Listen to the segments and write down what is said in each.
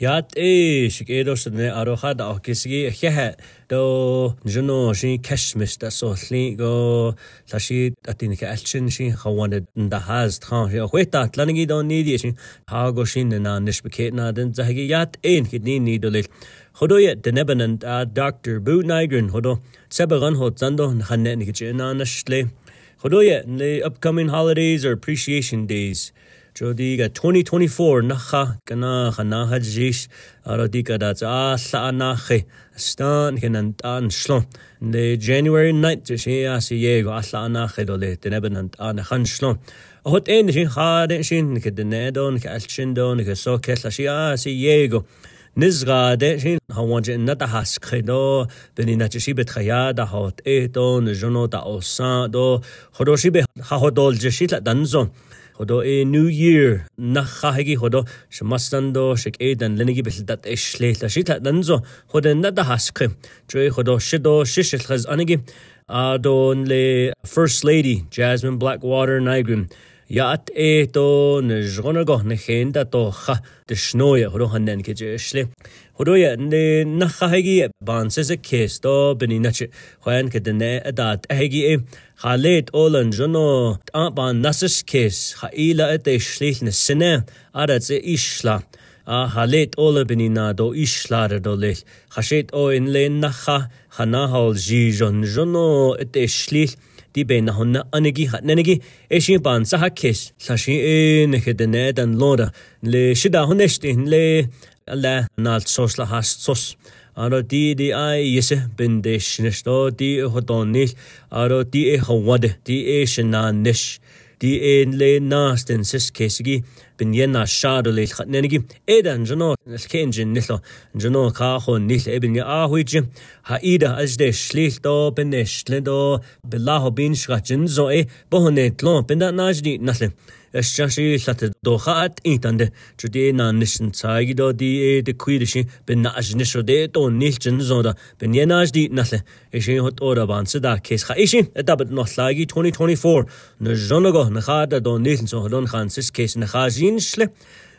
Yat e shikedos ne aroha da okisgi hehe do juno shi kashmish da sohli go tashid atin ka alchin shi hawanad da has tran hweta tlangi don nidi shi hago shin na nishbike na den zahgi yat ein kidni nidolil khodoyet de nebenant Doctor Buu Nygren hodo seberan hot zando hanne nigje na nashle khodoyet the upcoming holidays or appreciation days Jodiga 2024 Naha Kana Hanaha Jish Arodika that's Aslanahe Stan Hinantan Slon the January 9th Shiasiego Aslanahe Dole the Nebenant Anahan Slon. A hot end she had shin kedonedon Kalchindon Keso Keslashia Siego Nizgade shin Hawanja Natahas Credo Beninachi Betrayada Hot Eton Jonota Osan do Hodoshibe Hahodol Jeshita Danzon. Hodo a new year Nahagi Hodo Shamastando Shik Aden Lenigi Bislat Eshle Shita Danzo Hoden Nadahaske Tre Hodo Shido Shishit has Anigi Adon Le First Lady Jasmine Blackwater Nygren Yat Eto Njonago Nehenda Toha the Shnoya Hodo Hanen Keshle Hodoya Ne Nahagi Banses a case do Beninachi Hoyan Kedene Adat Ahegi Khalid Olan Jono Ampan Nasus Kiss Haila at the Schlichne Sinne Adatze Ishla Khalid Ola Benina do Ishla Dolich Hashit O in Lenaha Hanahal Zijon Jono at the Schlich Di Benahona Anigi Hatnenigi Eshiban Sahakis Sashi in Hedenet and Loda Le Shida Honest in Le Allah Nal Sosla Has Sos. Aro di ai yese bendish nisto di hodonish aro di hawad di shenanish di le nastin sis kesigi bin yena shadole khatnenigi edan jano kenjin nitlo jano kaho nit ibn ahwij haida azde shlito benish lindo bilaho bin shajin zoe bohonet lon pinda najdi natle Eshashi Sat Dohat Intande Judina Nishan Saido D the Quidishi Benaj Nisho de Nishan Zoda Benyanaj di Nathle Ishi Hot Oraban Seda Kes Haishi Adabit Noslagi 2024 Najonago Nahada Don Nishan Sohadon Hansis Kes Nahajin Shle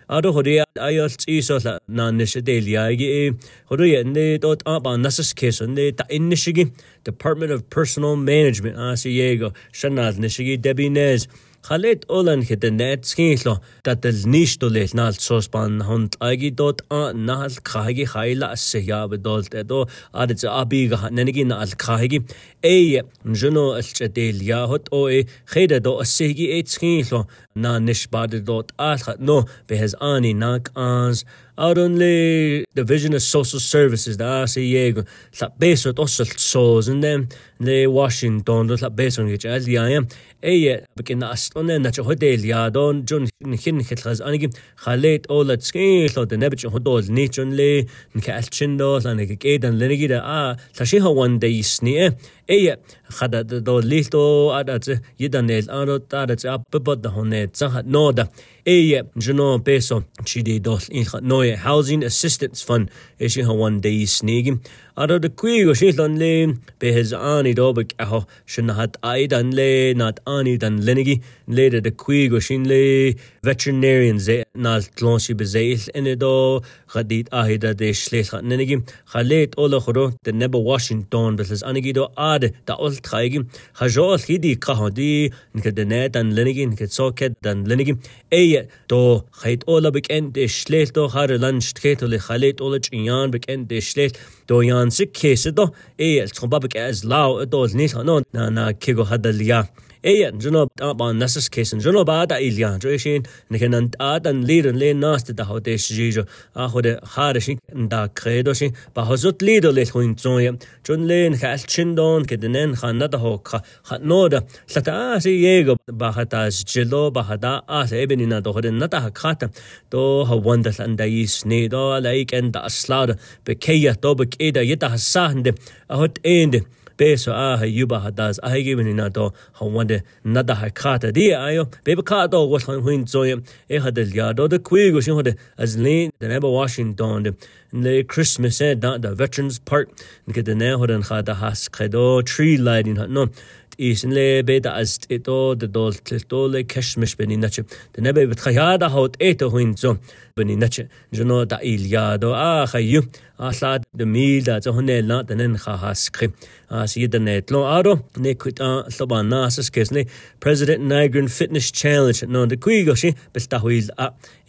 Ado Hodia Ayot Isotla Nanish Deliagi Hodoya Ne Dot Aban Nasus Kes on the Tain Nishigi Department of Personal Management Asiego Shanad Nishigi Debbie Nez Khalid Olan hit the net skinlo that the niche to let not sospan hunt agi dot nahal kahagi haila seyab dolt edo adits abiga nenigin al kahagi e juno alchadel yahot oe kheda do segi et skinlo na nishbad dot al no behez ani nak ans out on the Division of Social Services, the RCA, that base with us souls in them, the Washington, that base on which as the I am, a yet begin us on them that your hotel yard on John Hinhit has anigi, Khalid all that scale of the Nebuchadnezzar Hodol, nature lay, and Calchindo, and a gate and Lenigida, Tashiha one day sneer, a yet had that the little adats, Yidanel, Arot, adats up, but the Honet, Sahat Noda, a yet Juno Peso, Chidi Dos in Noya. Housing Assistance Fund is one day sneaking. Out of the Quigo Shitlon Lane, be his Annie Dobek Aho, Shinahat Aidan Lay, not Annie Dan Lenigi, later the Quigo Shinley, veterinarians, not Lonsi Bezail, and the door, Hadid Ahida de Schlehat Nenigi, Halet Olahoro, the Nebo Washington, but his Anigido Ad, the Old Tragim, Hajol Hidi Kahodi, Nikadenet and Lenigi, Niketsoket and Lenigi, Eye, Do, Hait Olabek and the Schleto Harad. Lunch kettle Khalid Olich in Yan became the slate, Doyan sick case do, a Trombabik as loud at all Nita no Nana Kigo Hadalia. A Juno Aban Nassus case and Juno Bada Ilian Dreshin, Nikan Ad and Lead and Lay Nasty the Hodesh Jijo, Ahode Harish and Da Credoshi, Bahazot Lido Let Hunzoya, John Lane has Chindon, Kedenen Hanadahoka, Hatnoda, Satasi Yego, Bahatas Jello, Bahada, As Ebinina, Dohoden Natahakata, Do Hawanda and Dais Nido, Lake and the Slaughter, Bekaya, Dobek Eda, Yeta Hassande, a hot end. Beso Yuba Hadas, I given in Nato, how wonder Nada Hakata, dear Io, Baby Cardo was on Winzoyam, Ehadeliado, the Quigos, you had as lean, the Never Washington, the Christmas said that the Veterans Park, and get the Nehodan Hada Has Credo, tree lighting had known. تيسن لي بيدا أستيتو دول تلتو لي كشمش بني نتشي تنبي بتخيادا هوت إيتو هين زون بني نتشي جنو دا إليادو آخيو أسلاد دميل دا زهني لا تنن خاسكري أسيدنت لو آرو نكوت سبان ناسس كيسني President Nygren Fitness Challenge نون دكويغوشي بستهويل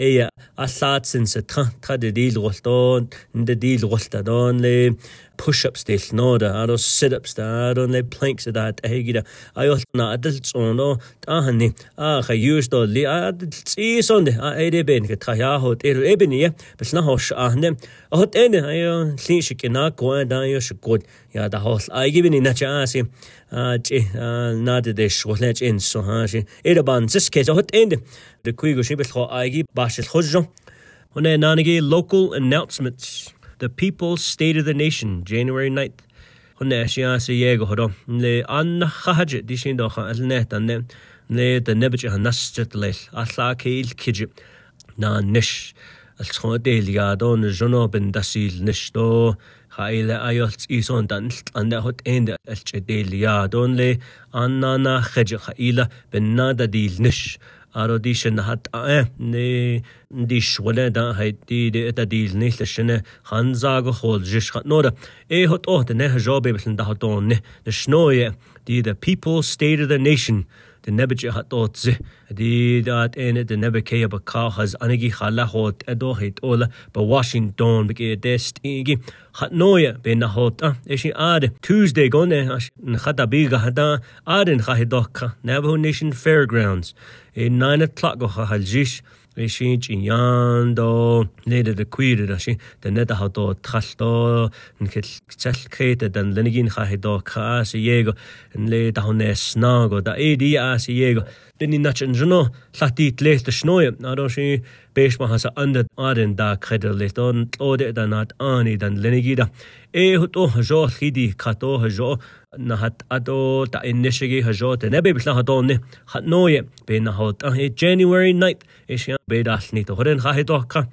إيه أسلاد سنستخ تديل غلطون نديل غلطون لي push-ups they know that I don't sit-ups that I don't lay planks that I get I also not adults on no honey I used all the adults is on the I did been get I hot it even yeah but now I know hot and I think she cannot go and I should go yeah the house I give in a chance not the shortage in so harsh it about this case hot and the quick she was I give bash it hot on a nanigi local announcements The People's State of the Nation, January 9th. Arodishin had dishwaleda had the deal nishne Hanzago hold Jishkat Noda. A hot oh the Nehajobe and the Haton, the Schnoye, the People's State of the Nation, the Nebija Hatotze, the that in it the Nebekea Baka has Anigi Halahot, Adohit Ola, but Washington became a destigi. Hatnoya Benahota, Eshi Ad, Tuesday Gone, Hatabiga Hada, Aden Hahidoka, Navajo Nation Fairgrounds. In 9 o'clock, go haljish. We change in yando. Later the queer that she the neta had to trasto and get self-created and then again had to crash Diego and later on the snago the idea as Diego. Then in that journal, Saturday late the snow. Now don't she base my house under Aden da credit late on order than at any than Lenigida. Ehoto hajo hidi kato hajo. Nahat Ado, that initially has shot and every Plahadone had no yet been a hot January 9th. Isha bade us need to Hoden Hahidoka.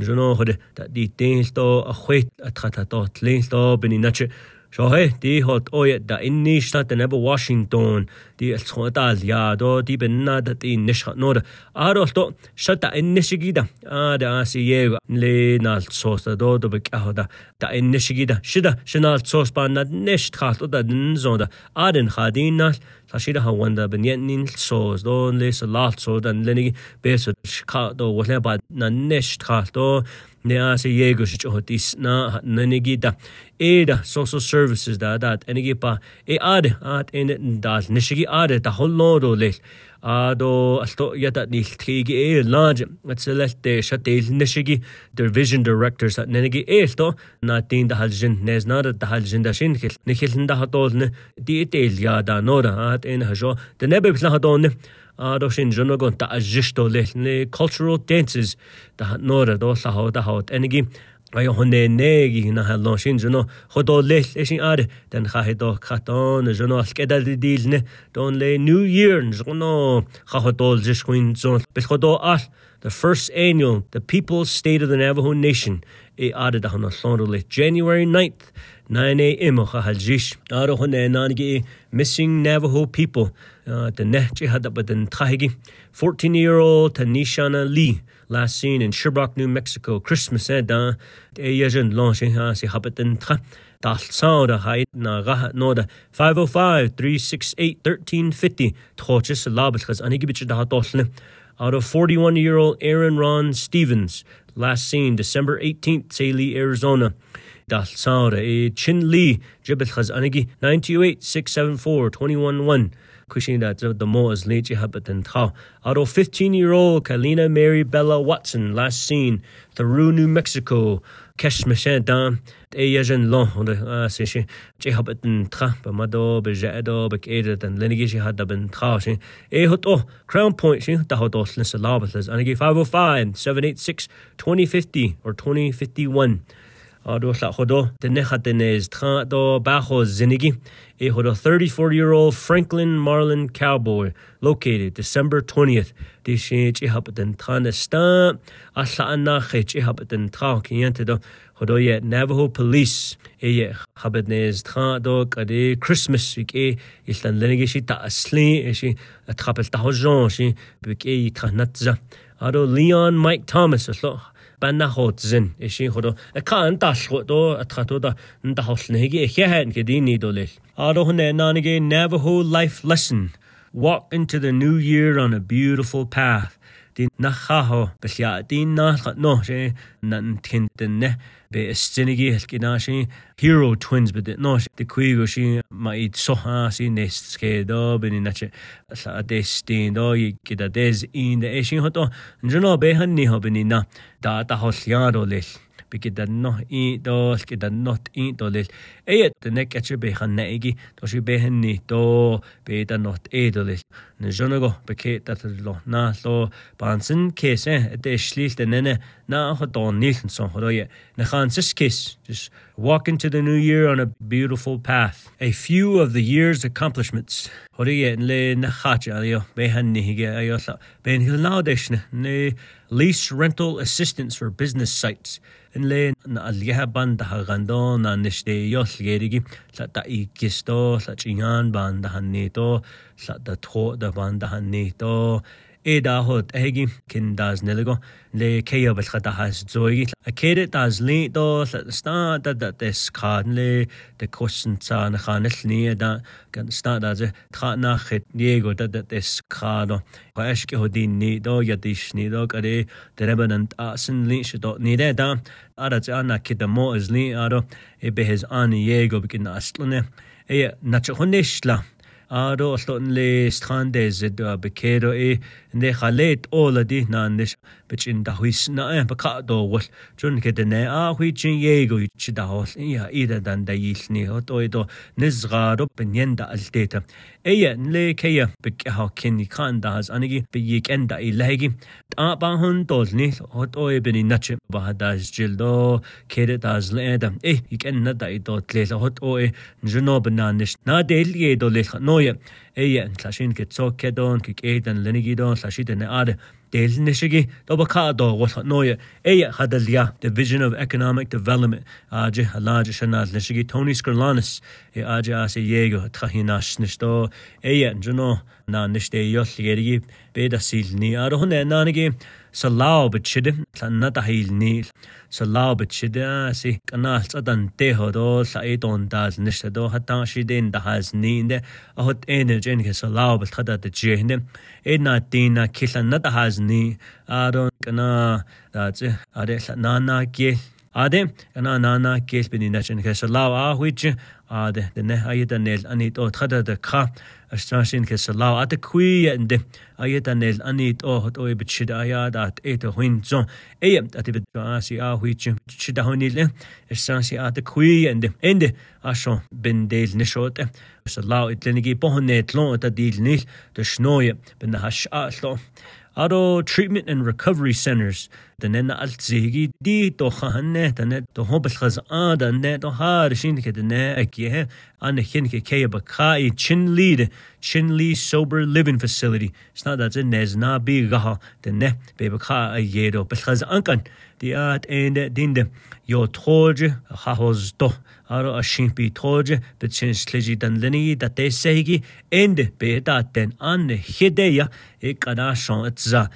Juno Hode that the things though a wait at Hatatot Lanes though Beninach. So hey, the hot oyet that in Nish that the Nebo Washington, the Sotal Yado, the Benada in Nishat Noda. Arosto shut that in Nishigida. The Asiego Lenal Sosta Dodo Becahoda, that in Nishigida, Shida, Shanal Sospan, that Nishtato, that Nzoda, Aden Hadina, Sashida Hawanda, Benetin Sos, Don Lis, Latso, and Lenny, Besa Chicago, whatever, Nanishtato. Neas Yego Shotis na Nenigida Ada Social Services that Enigipa Ad at in that Nishigi Ada the whole Nodo list Ado Asto Yata Niltigi Large at Celeste Shatil Nishigi Division Directors at Nenigi Esto Natin the Haljin Nesnada the Haljin Dashin Hil Nikhil Dahatolne the Italiada Noda at in Hajo the Nebelahadone Adoshin Jonogon ta ajisto le cultural dances that Nora dosa hot hot energy I honne negi na haloshin jono hodo les ishin ad then hahido katon jono skedal dilne don le new year jono hahotol jishwin zon bishodo as the first annual the People's State of the Navajo Nation e ad da honosonole January 9th 9 a.m. Haljish Arohone Nangi Missing Navajo People the Nechi had up with the Tahigi 14-year-old Tainshawa Lee last seen in Sherbrooke, New Mexico Christmas Eda Ejan launching as he habitant Dal Sauda Hai na Rahat Noda 505-368-1350 Torches Labas Anigibich Dahatosne out of 41-year-old Aaron Ron Stevens last seen December 18th Saley, Arizona Dal Saura a Chin Lee Jibit Khazanigi 928-674-211 Cushing that the Moas Leji Habitant Tau. Out of 15-year-old Kaila Mary Bella Watson last seen Thoreau, New Mexico Késhjéé' dam Eyajan Long on the Asishi Jehabitant Tra Bamado Bejado Bekaded and Lenigishi had been Trashing Ehoto Crown Point Dahodos Lissalabas Anigi 505-786-2050 or 2051 34-year-old Franklin Marlin Cowboy, located December 20th. Navajo Police Christmas Leon Mike Thomas Banahotsin, Ishihodo, a can't dash what door, a tratoda, and the house negi, a head, Gedini dolis. Adohne Nanige Navajo life lesson. Walk into the new year on a beautiful path. The Nahaho, Besiadin Nahat Noche, Nantin the Ne, Be Estinigi, Skinashi, Hero twins, but the Nosh, the Quigoshi, Maid Sohasi, Neskedo, Beninache, Sadestin, Oy, Kidades in the Eshin Hoto, and Janobe Haniho Benina, Data Hosiado list. That not eat those, get that not eat those. Eight the neck at your behanegi, to she behani, though, be that not edolis. Nejonago, becate that lo, na, so, Banson case, a dish least the nene, na hot on Nathan son hodoye. Nehansis kiss, just walk into the new year on a beautiful path. A few of the year's accomplishments. Hodoye, le nahajalio, behanihige, ayosa, ben hilnaudish, ne lease rental assistance for business sites. In lane Aliaban the Hagandon and Nishde Yos Yerigi, Sata Ikisto, Sachian Bandahanito, Sata Tot the Bandahanito, Eda Hot Egi, Kindas Neligo, Le Kayabasata has Zoigi, a cadet as Lito, Sat the start that this cardinally, the Costantan Hanes near that can start as a Tratna Hit Diego that this cardo, Paeshki Hodin Nido, Yadish Nidog, Ade, the Revenant Arson Lynch dot Nideda. Adat Anna Kidamo is Liado, Ebe his Annie Yego begin Astlone, E. Nachonishla. Ado certainly strandes it becado e nechalate all a dinanish, which in the huisna and pacado was John Kedene, ah, which in Yego, Chidahos, either than the Yisni, Otoido, Nizrado, Penyenda as data. Ea, Le Kea, Becaho Kenny Kandas, Anigi, Beekenda Ilagi, Abahun Dolnis, Otoi Beninache, Bahadas Gildo, Kedetas Ledam, eh, you cannot die dot later hot oe, Junobanish, Nadel Yedo Lisa, no. Aya and Sashin Ketso Kedon, Kikade and Lenigidon, Sashid and Ada, Del Nishigi, Dobakado, was Noya, Aya Hadalia, Division of Economic Development, Aja, Alaja Shanaz Nishigi, Tony Skrlanis, Aja Asi Yego, Trahinash Nishto, Aya and Juno, Nan Nishde Yoslieri, Beda Silni, Adone Nanigi, Salau Bachid, Sanatahil Nil, Salau Bachida, Si Kanas Adan Tehodo, Saidon Daz Nishado, Hatashi Din, Dahaz Ninde, a hot energy. Jenkins allow but had the Jane, Ednatina kiss another has knee. I don't know that's it. I did Nana kiss. I did Nana kiss Benination kiss allow our which are the Nehayeta nail and it or Tata the car. A strange kiss allow at the queer and the Ayeta nail and it or hot oil but should I add at 8 winds on AM that if it was our which should have only a strange at the queer and the end. I saw Bendale Nishot. Allow it Lenigi Bohonet Law at the Nil, the Schnoye, Benahash Aslo. Auto treatment and recovery centers. The Nena Altzigi, Dito Hanet, and Net, the Hobbes Ad, and Net, or Hard Shinke, the Neke, and the Hinke Kayabakai, Chin Lead, Chin Lee Sober Living Facility. It's not that it is not big, the Ne, Babaka, a Yedo, Bethas Ankan, the Art and Dinde, Yo Torge, Hahos Do, Aro Ashimpi Torge, the Chin Sligi than Lenny, that they Segi, and Beta, then An Hideya, Ekadashon Etza,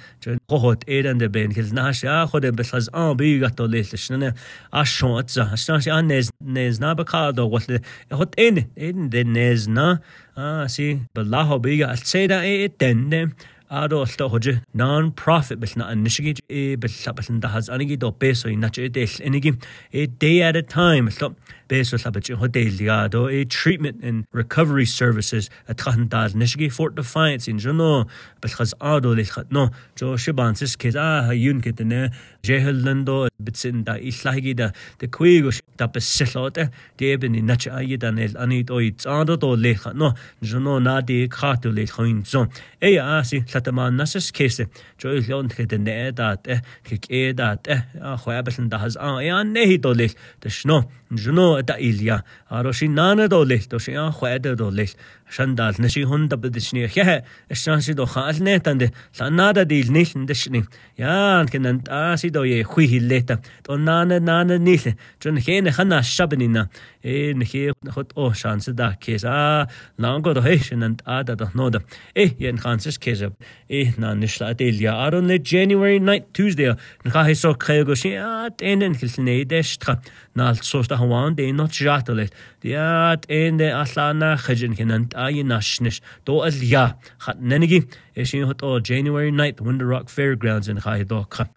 Johot Eden the Ben, his Nash. خود بس از آن بیگه تو لیستش نه آشن ات زه آشنش آن نز نز نبکار دو وقت خود این این دن نز نه آسی بالله بیگه اتسیدا ای تنه آدو است خود نان پروفیت بس نه نشگی بس بس نداز آنگی دو پیسوی نچه دست اینگی a day at a time است پیسو سبچه خود دیلیا دو a treatment and recovery services اتخان داز نشگی فورت دفاعی این جنو بس خز آدو لیست نه جو شبانسیس که آه یون که تنه Jehel Lindo bits in da Islagida, the Quigush Tapesilota, Deben in Nachayidan El Anitoids, Ando Lecha, no, Jono Nadi, Cartule Hoinzon, Ea Asi, Lataman Nassus Case, Joy Leonted, that, Hoabetan has Ian Nehidolil, the Snow, Jono da Ilia, Aroshinana Dolit, Doshian Hueda Dolit, Shandal Neshihunda Bedishne, Heh, a Shansido Halnet and the Sanada Dil Nishin Dishni, Yan can Asido Ye Hui later, Donana Nana Nith, John Hene Hana Shabinina, in here hot O Shansa da Case, Lango Hessian and Ada Noda, Yen Hanses Case, Nanishla Delia, are only January 9th, Tuesday, Nahiso Kregoshiat, and then Hilsne Destra, Nal Sosta Hawan, they not Jatolet, the Art and the Aslana Hajinkin and Ayanashnish, Do as Ya, Hat Nenigi, January 9th, Window Rock Fairgrounds in Haidoka.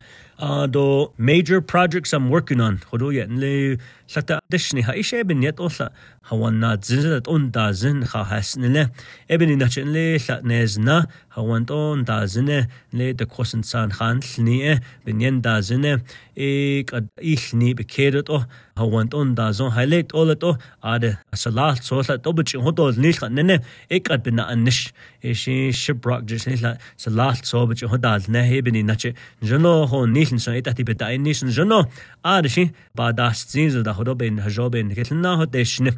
Do major projects I'm working on. Hodoya and Sata Dishni Haisha bin yet also Hawan Nad Zinzat on Dazin Hahasnele, Ebony Nachinle, Satnezna, Hawan on Dazine, Le the Cossin San Hans Nie, Benyen Dazine, Ek at Ishni Becadet or Hawan on Dazon Highlight all at all, Ada Salat, so that Obuch Hodo Nisha Nene, Ek at Bena Anish, Eshi Shibrock just like Salat, so which Hodaz Nehebini Nachi, Jono Hon Nishan, so it at the Beta Nishan Jono, Adishi, Badas Zinza. Hodobin, Hajobin, Ketlina Hodeshne,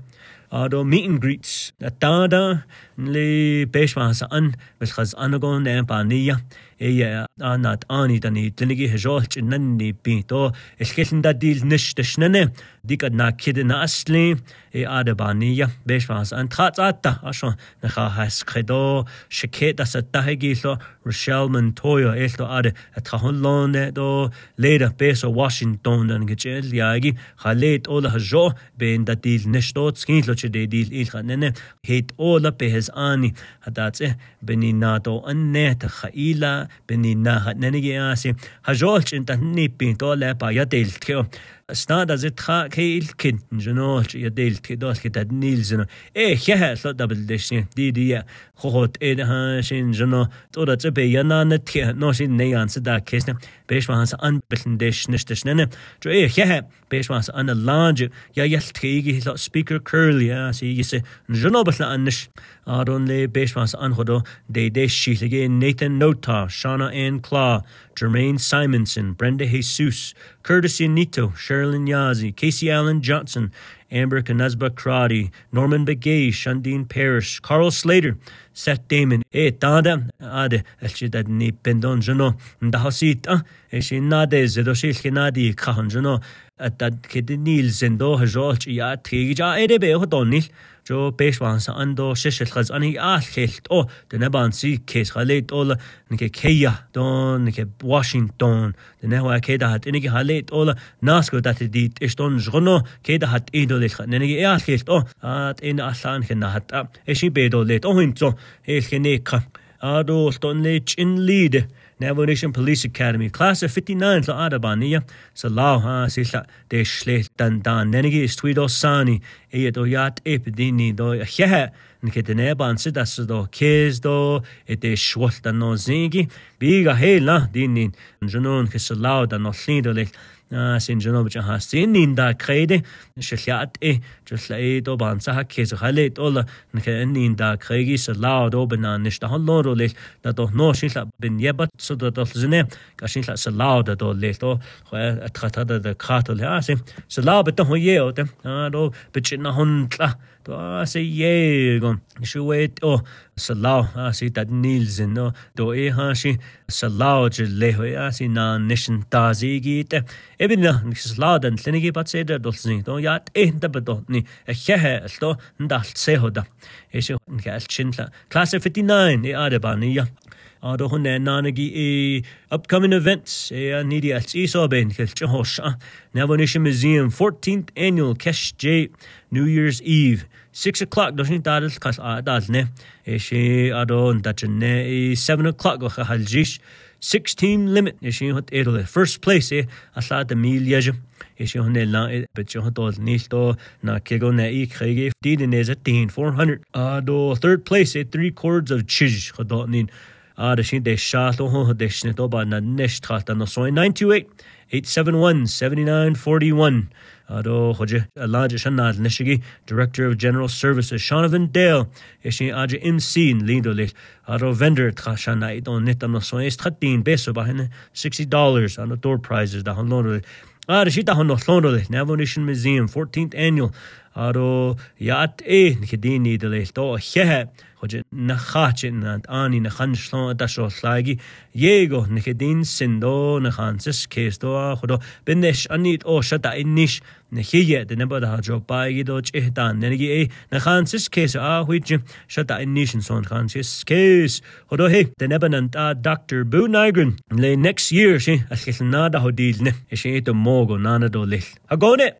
Ado meet and greets, Tada, Le Peshmas An, which has undergone Empania, Ea, Anat Ani, Dani, Tinigi, Hajorch, and Nandi Pinto, is getting that deal nish the Schnene, Dikadna Kidden Asli, Adabania, Beshmas, and Tratata, Ashon, Nahas Credo, Shaketa Satahigiso, Rochel Montoya, Esto Ade, Atrahon Do, later Peso Washington, and Gitchel Yagi, Halet Ola Hajor, being that deal Nishtot, Skinloch de deal Ilhanene, Hate Ola Pehis Ani, Hadatse, Beninato, Annet, Haila. Benina had Nenegiasi, Hajorch and Nipping Tola by Yadiltio. Snad as it track hail kin, Janoch Yadiltidosket at Nilsen. Eh, yes, double dishing, Didia, Hot Edhanshin, Jano, Toda Zepe Yanan, Tia, Nosin Neans, that case, Peshman's unbitten dish, Nishnene, Joe, yeah, Peshman's on a large, Yayastigi, speaker curly, as he is a Janobasla Anish. Are only Peshman's unhodo, they dish again, Nathan Notar. Shauna Ann Claw, Jermaine Simonson, Brenda He Seus, Curtis Nito, Carolyn Yazzie, Casey Allen Johnson, Amber Kanazbah Crotty, Norman Begay, Shandine Parrish, Carl Slater, Seth Damon, Tada, Ade, Elchidadni Pendon Jano, Ndahosita, Eshinades, Edoshil Kenadi, Kahan Jano, at that Kedinil Zendo, Hajorch, Yatrija, Edebe, Hodonil. Joe Peshwan's Ando Shishel has any asked, oh, the Nebansi case, Halate Ola, Nikea, Don, Nike Washington, the Newa Keda had any Halate Ola, Nasco that he did, Eston Jono, Keda had idolit, and any asked, oh, at in Asan Henat up, Eshibedo let, oh, in so, Esheneka, Ado Stonlech in lead. Navajo Nation Police Academy, Class of 59, La Adabania, Salaha, Sisha, De Schlet, Dandan, Nenegi, Stuido Sani, Eadoyat, Epidini, Do, Hehe, Niketeneban, Sidasudo, Kesdo, Ede Schwaltano Zingi, Biga Hela, Dinin, Junon, Kisalauda, Noslidole. Sin Janovich has seen in that crede, Sheliat, just laid Oban Sahakis, Halet, Ola, Nikanin, that cregis allowed open and Nishtahololis, that don't know she's been yebat, so that of Zene, Cashin's allowed at all little, where a tratada the cattle has him, so loud but don't yell them, and oh, but in a huntla, to us a yegon, she wait, oh, so loud, I see that Nils in no, do a hashi, so loud, Lehoyasi, non Nishin Tazigit. Ebina, Mrs. Loud and Clinic, but said that Dulcine, don't yet ain't the Bedotni, a hehe, a store, and that Sehoda. Esho and Chinta, Class of 59, the Adabania. Adohune Nanagi, upcoming events, a needy at Isobin, Kilchahosha, Navajo Nation Museum, 14th annual Késhjéé', New Year's Eve. 6 o'clock doesn't that cause Adasne, Eshe Adon Dachene, 7 o'clock, Haljish. 16 limit is she hot Italy. First place, aside the meal yajum. Is she on the line, but you hot old Nisto, Nakegonai, Krege, 15 and is a 10, 400. Third place, 3 cords of chij, Hodotnin. 928-871-7941. Director of General Services Shaunavan Dale Ishin Aja MC Lindolit Ado vendor Trashana on Nitamnosoy Stratin Beso Bahana $60 on the door prizes the Honolulu. Arishita Honolulu Navajo Nation Museum 14th annual Ado Yat E Nikidini Delito Hehe Nachachin and Ani Nahanshon Dasho Slagi Yego Nikedin Sindo Nahansis Kestoa Hodo Benesh Anit O Shata Inish Nehye the Nebajo Bagido Chetan Nenegi Nahansis Case Ah which Shata Inish and Son Hansis Case Hodo He the Nebanant Doctor Buu Nygren Lay next year she as Nada Hodilne She ate a mogo Nanado Lil Agone